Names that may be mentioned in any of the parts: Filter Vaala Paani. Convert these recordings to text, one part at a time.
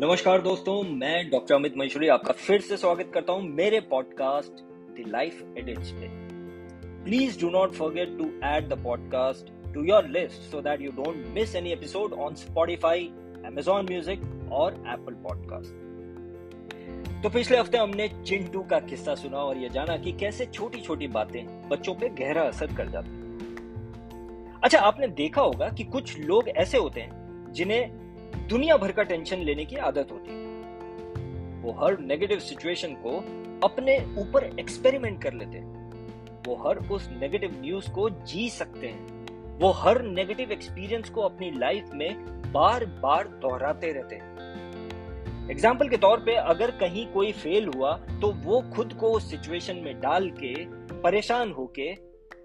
नमस्कार दोस्तों, मैं डॉक्टर अमित महेश्वरी आपका फिर से स्वागत करता हूं मेरे पॉडकास्ट द लाइफ एडिट्स पे। Please do not forget to add the podcast to your list so that you don't miss any episode on Spotify, Amazon music और एप्पल पॉडकास्ट। तो पिछले हफ्ते हमने चिंटू का किस्सा सुना और ये जाना कि कैसे छोटी छोटी बातें बच्चों पे गहरा असर कर जाती है। अच्छा, आपने देखा होगा कि कुछ लोग ऐसे होते हैं जिन्हें दुनिया भर का टेंशन लेने की आदत होती है। वो हर नेगेटिव सिचुएशन को अपने ऊपर एक्सपेरिमेंट कर लेते हैं। वो हर उस नेगेटिव न्यूज़ को जी सकते हैं। वो हर नेगेटिव एक्सपीरियंस को अपनी लाइफ में बार बार दोहराते रहते हैं। एग्जाम्पल के तौर पे अगर कहीं कोई फेल हुआ तो वो खुद को उस सिचुएशन में डाल के परेशान होके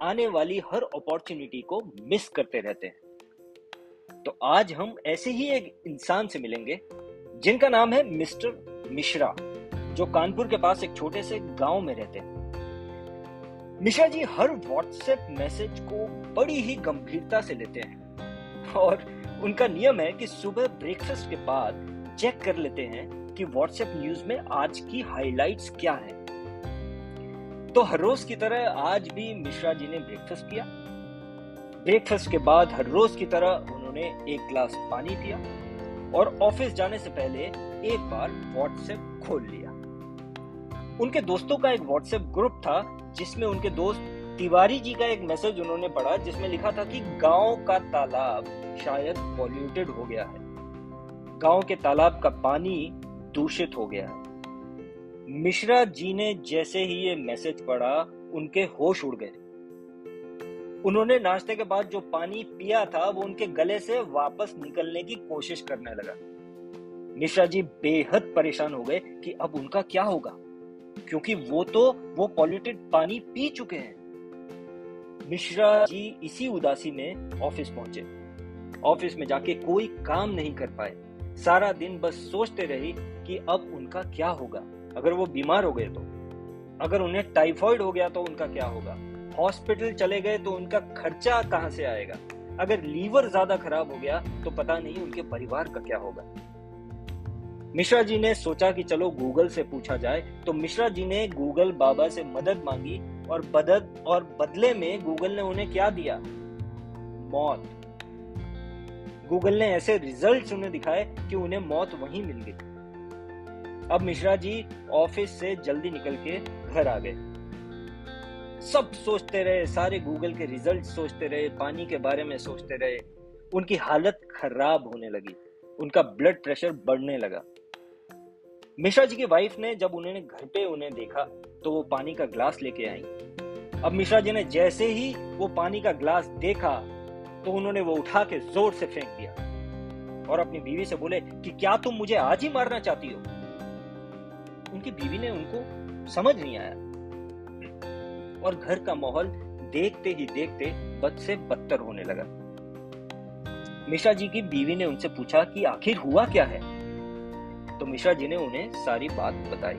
आने वाली हर अपॉर्चुनिटी को मिस करते रहते हैं। तो आज हम ऐसे ही एक इंसान से मिलेंगे जिनका नाम है मिस्टर मिश्रा, जो कानपुर के पास एक छोटे से गांव में रहते हैं। मिश्रा जी हर व्हाट्सएप मैसेज को बड़ी ही गंभीरता से लेते हैं और उनका नियम है कि सुबह ब्रेकफास्ट के बाद चेक कर लेते हैं कि व्हाट्सएप न्यूज में आज की हाइलाइट्स क्या है। तो हर रोज की तरह आज भी मिश्रा जी ने ब्रेकफास्ट किया। ब्रेकफास्ट के बाद हर रोज की तरह ने एक ग्लास पानी पिया और ऑफिस जाने से पहले एक बार व्हाट्सएप खोल लिया। उनके दोस्तों का एक व्हाट्सएप ग्रुप था जिसमें उनके दोस्त तिवारी जी का एक मैसेज उन्होंने पढ़ा जिसमें लिखा था कि गांव का तालाब शायद पॉल्यूटेड हो गया है, गांव के तालाब का पानी दूषित हो गया है। मिश्रा जी ने जैसे ही ये मैसेज पढ़ा उनके होश उड़ गए। उन्होंने नाश्ते के बाद जो पानी पिया था वो उनके गले से वापस निकलने की कोशिश करने लगा। मिश्रा जी बेहद परेशान हो गए कि अब उनका क्या होगा, क्योंकि वो पॉल्यूटेड पानी पी चुके हैं। मिश्रा जी इसी उदासी में ऑफिस पहुंचे। ऑफिस में जाके कोई काम नहीं कर पाए। सारा दिन बस सोचते रहे कि अब उनका क्या होगा, अगर वो बीमार हो गए तो, अगर उन्हें टाइफॉइड हो गया तो उनका क्या होगा, हॉस्पिटल चले गए तो उनका खर्चा कहां से आएगा, अगर लीवर ज्यादा खराब हो गया तो पता नहीं उनके परिवार का क्या होगा। मिश्रा जी ने सोचा कि चलो गूगल से पूछा जाए। तो मिश्रा जी ने गूगल बाबा से मदद मांगी और बदले में गूगल ने उन्हें क्या दिया? मौत। गूगल ने ऐसे रिजल्ट्स उन्हें दिखाए कि उन्हें मौत वहीं मिल गई। अब मिश्रा जी ऑफिस से जल्दी निकल के घर आ गए। सब सोचते रहे, सारे गूगल के रिजल्ट सोचते रहे, पानी के बारे में सोचते रहे। उनकी हालत खराब होने लगी, उनका ब्लड प्रेशर बढ़ने लगा। मिश्रा जी की वाइफ ने जब उन्होंने घर पे उन्हें देखा तो वो पानी का ग्लास लेके आई। अब मिश्रा जी ने जैसे ही वो पानी का ग्लास देखा तो उन्होंने वो उठा के जोर से फेंक दिया और अपनी बीवी से बोले कि क्या तुम मुझे आज ही मारना चाहती हो? उनकी बीवी ने उनको समझ नहीं आया और घर का माहौल देखते ही देखते बद से बदतर होने लगा। मिश्रा जी की बीवी ने उनसे पूछा कि आखिर हुआ क्या है? तो मिश्रा जी ने उन्हें सारी बात बताई।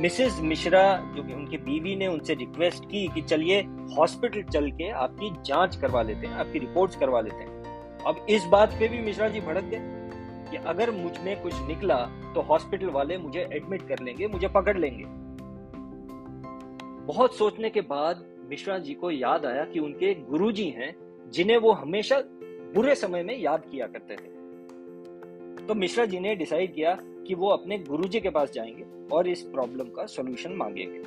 मिसेस मिश्रा, जो कि उनकी बीवी ने उनसे रिक्वेस्ट की कि चलिए हॉस्पिटल चल के आपकी जांच करवा लेते हैं, आपकी रिपोर्ट्स करवा लेते हैं। अब इस बात पे भी मिश्रा जी भड़क गए कि अगर मुझ में कुछ निकला तो हॉस्पिटल वाले मुझे एडमिट कर लेंगे, मुझे पकड़ लेंगे। बहुत सोचने के बाद मिश्रा जी को याद आया कि उनके गुरुजी हैं जिन्हें वो हमेशा बुरे समय में याद किया करते थे। तो मिश्रा जी ने डिसाइड किया कि वो अपने गुरुजी के पास जाएंगे और इस प्रॉब्लम का सॉल्यूशन मांगेंगे।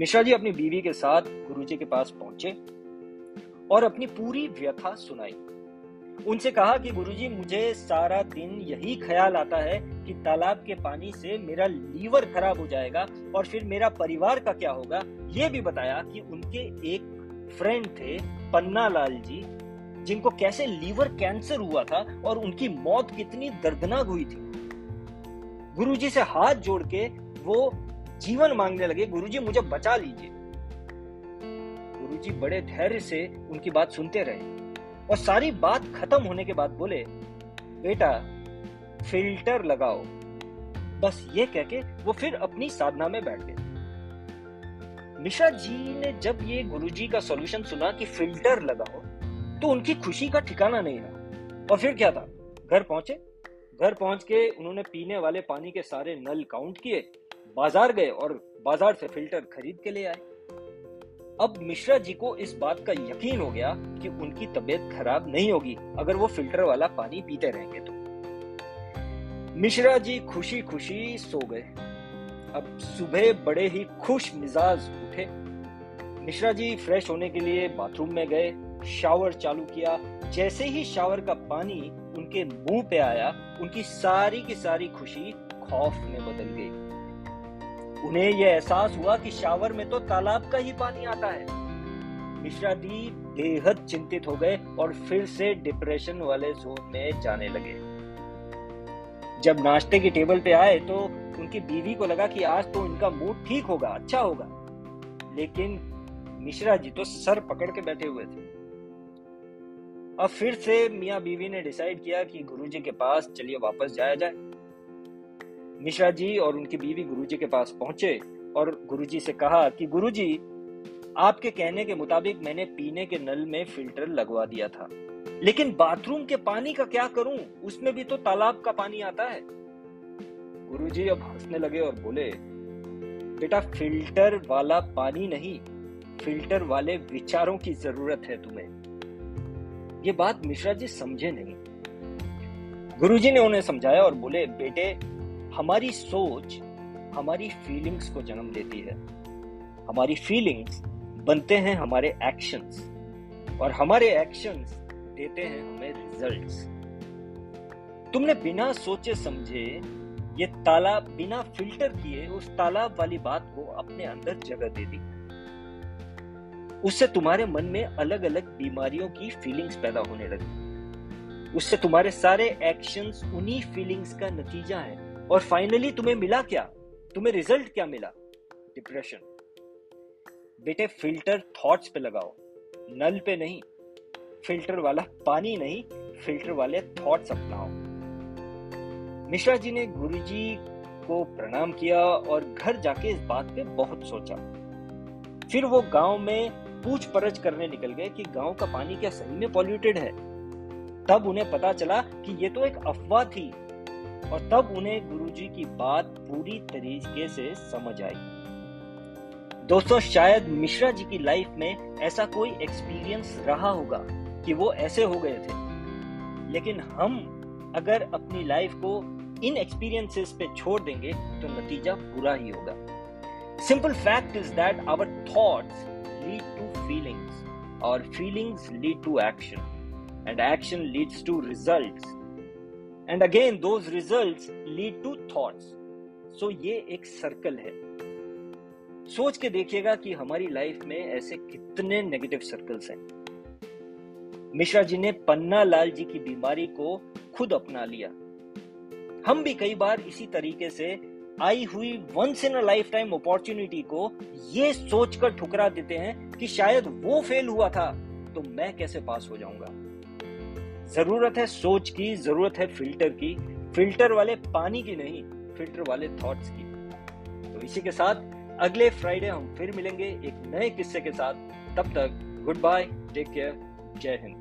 मिश्रा जी अपनी बीवी के साथ गुरुजी के पास पहुंचे और अपनी पूरी व्यथा सुनाई। उनसे कहा कि गुरुजी, मुझे सारा दिन यही ख्याल आता है कि तालाब के पानी से मेरा लीवर खराब हो जाएगा और फिर मेरा परिवार का क्या होगा। ये भी बताया कि उनके एक फ्रेंड थे पन्ना लाल जी, जिनको कैसे लीवर कैंसर हुआ था और उनकी मौत कितनी दर्दनाक हुई थी। गुरुजी से हाथ जोड़ के वो जीवन मांगने लगे, गुरुजी मुझे बचा लीजिए। गुरुजी बड़े धैर्य से उनकी बात सुनते रहे और सारी बात खत्म होने के बाद बोले, बेटा फिल्टर लगाओ। बस ये कह के वो फिर अपनी साधना में बैठ गए। मिश्रा जी ने जब ये गुरुजी का सॉल्यूशन सुना कि फिल्टर लगाओ तो उनकी खुशी का ठिकाना नहीं रहा। और फिर क्या था, घर पहुंचे, घर पहुंच के उन्होंने पीने वाले पानी के सारे नल काउंट किए, बाजार गए और बाजार से फिल्टर खरीद के ले आए। अब मिश्रा जी को इस बात का यकीन हो गया कि उनकी तबीयत खराब नहीं होगी अगर वो फिल्टर वाला पानी पीते रहेंगे तो। मिश्रा जी खुशी खुशी सो गए। अब सुबह बड़े ही खुश मिजाज उठे। मिश्रा जी फ्रेश होने के लिए बाथरूम में गए, शावर चालू किया। जैसे ही शावर का पानी उनके मुंह पे आया, उनकी सारी की सारी खुशी खौफ में बदल गई। उन्हें यह एहसास हुआ कि शावर में तो तालाब का ही पानी आता है। मिश्रा जी बेहद चिंतित हो गए और फिर से डिप्रेशन वाले जोन में जाने लगे। जब नाश्ते की टेबल पे आए तो उनकी बीवी को लगा कि आज तो उनका मूड ठीक होगा, अच्छा होगा, लेकिन मिश्रा जी तो सर पकड़ के बैठे हुए थे। अब फिर से मियाँ बीवी ने डिसाइड किया कि गुरुजी के पास चलिए वापस जाया जाए। मिश्रा जी और उनकी बीवी गुरुजी के पास पहुंचे और गुरुजी से कहा कि गुरुजी, आपके कहने के मुताबिक मैंने पीने के नल में फिल्टर लगवा दिया था, लेकिन बाथरूम के पानी का क्या करूं, उसमें भी तो तालाब का पानी आता है। गुरुजी अब हंसने लगे और बोले, बेटा फिल्टर वाला पानी नहीं, फिल्टर वाले विचारों की जरूरत है तुम्हें। ये बात मिश्रा जी समझे नहीं। गुरुजी ने उन्हें समझाया और बोले, बेटे हमारी सोच हमारी फीलिंग्स को जन्म देती है, हमारी फीलिंग्स बनते हैं हमारे एक्शंस और हमारे एक्शंस देते हैं हमें रिजल्ट्स। तुमने बिना सोचे समझे ये तालाब, बिना फिल्टर किए उस तालाब वाली बात को अपने अंदर जगह दे दी। उससे तुम्हारे मन में अलग अलग बीमारियों की फीलिंग्स पैदा होने लगी। उससे तुम्हारे सारे एक्शंस उन्हीं फीलिंग्स का नतीजा है। और फाइनली तुम्हें मिला क्या, तुम्हें रिजल्ट क्या मिला? डिप्रेशन। बेटे फिल्टर थॉट्स पे लगाओ, नल पे नहीं। फिल्टर वाला पानी नहीं, फिल्टर वाले थॉट्स अपनाओ। मिश्रा जी ने गुरुजी को प्रणाम किया और घर जाके इस बात पे बहुत सोचा। फिर वो गांव में पूछ परछ करने निकल गए कि गांव का पानी क्या सही में पॉल्यूटेड है। तब उन्हें पता चला कि ये तो एक अफवाह थी और तब उन्हें गुरुजी की बात पूरी तरीके से समझ आई। दोस्तों, शायद मिश्रा जी की लाइफ में ऐसा कोई एक्सपीरियंस रहा होगा कि वो ऐसे हो गए थे, लेकिन हम अगर अपनी लाइफ को इन एक्सपीरियंसेस पे छोड़ देंगे तो नतीजा बुरा ही होगा। Simple fact is that our thoughts lead to feelings और feelings lead to action and action leads to results and again those results lead to thoughts. So ये एक सर्कल है। सोच के देखिएगा कि हमारी लाइफ में ऐसे कितने नेगेटिव सर्कल्स हैं। मिश्रा जी ने पन्ना लाल जी की बीमारी को खुद अपना लिया। हम भी कई बार इसी तरीके से आई हुई once in a lifetime opportunity को ये सोचकर ठुकरा देते हैं कि शायद वो फेल हुआ था तो मैं कैसे पास हो जाऊंगा। जरूरत है सोच की, जरूरत है फिल्टर की, फिल्टर वाले पानी की नहीं, फिल्टर वाले थॉट्स की। तो इसी के साथ अगले फ्राइडे हम फिर मिलेंगे एक नए किस्से के साथ। तब तक गुड बाय, टेक केयर, जय हिंद।